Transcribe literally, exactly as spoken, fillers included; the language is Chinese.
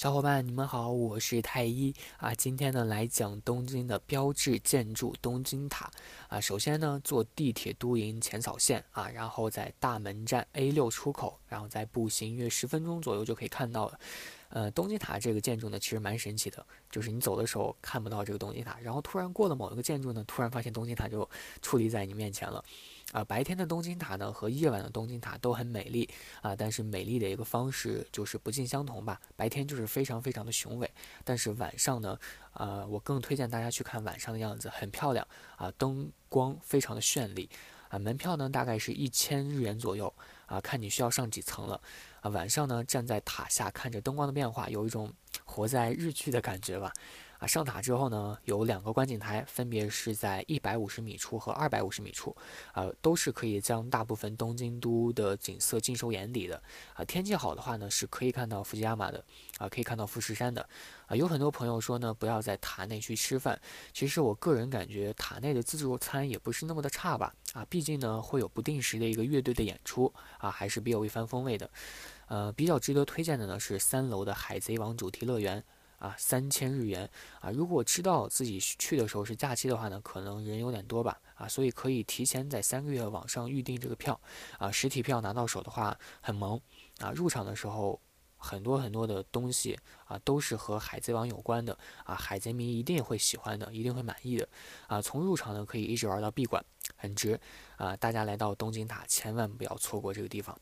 小伙伴你们好，我是太一啊。今天呢来讲东京的标志建筑东京塔啊。首先呢坐地铁都营浅草线啊，然后在大门站 A 六 出口，然后再步行约十分钟左右就可以看到了。呃，东京塔这个建筑呢，其实蛮神奇的，就是你走的时候看不到这个东京塔，然后突然过了某一个建筑呢，突然发现东京塔就矗立在你面前了。啊、呃，白天的东京塔呢和夜晚的东京塔都很美丽啊、呃，但是美丽的一个方式就是不尽相同吧。白天就是非常非常的雄伟，但是晚上呢，呃，我更推荐大家去看晚上的样子，很漂亮啊、呃，灯光非常的绚丽。啊，门票呢大概是一千日元左右啊，看你需要上几层了啊。晚上呢站在塔下看着灯光的变化，有一种活在日剧的感觉吧。啊，上塔之后呢有两个观景台，分别是在一百五十米处和二百五十米处，啊，都是可以将大部分东京都的景色尽收眼底的。啊，天气好的话呢是可以看到富士山的，啊，可以看到富士山的。啊，有很多朋友说呢不要在塔内去吃饭，其实我个人感觉塔内的自助餐也不是那么的差吧。啊，毕竟呢会有不定时的一个乐队的演出啊，还是别有一番风味的。呃，比较值得推荐的呢是三楼的海贼王主题乐园啊，三千日元啊。如果知道自己去的时候是假期的话呢，可能人有点多吧啊，所以可以提前在三个月网上预定这个票啊，实体票拿到手的话很萌啊。入场的时候很多很多的东西啊，都是和海贼王有关的啊，海贼迷一定会喜欢的，一定会满意的啊。从入场呢可以一直玩到闭馆，很值啊！大家来到东京塔，千万不要错过这个地方。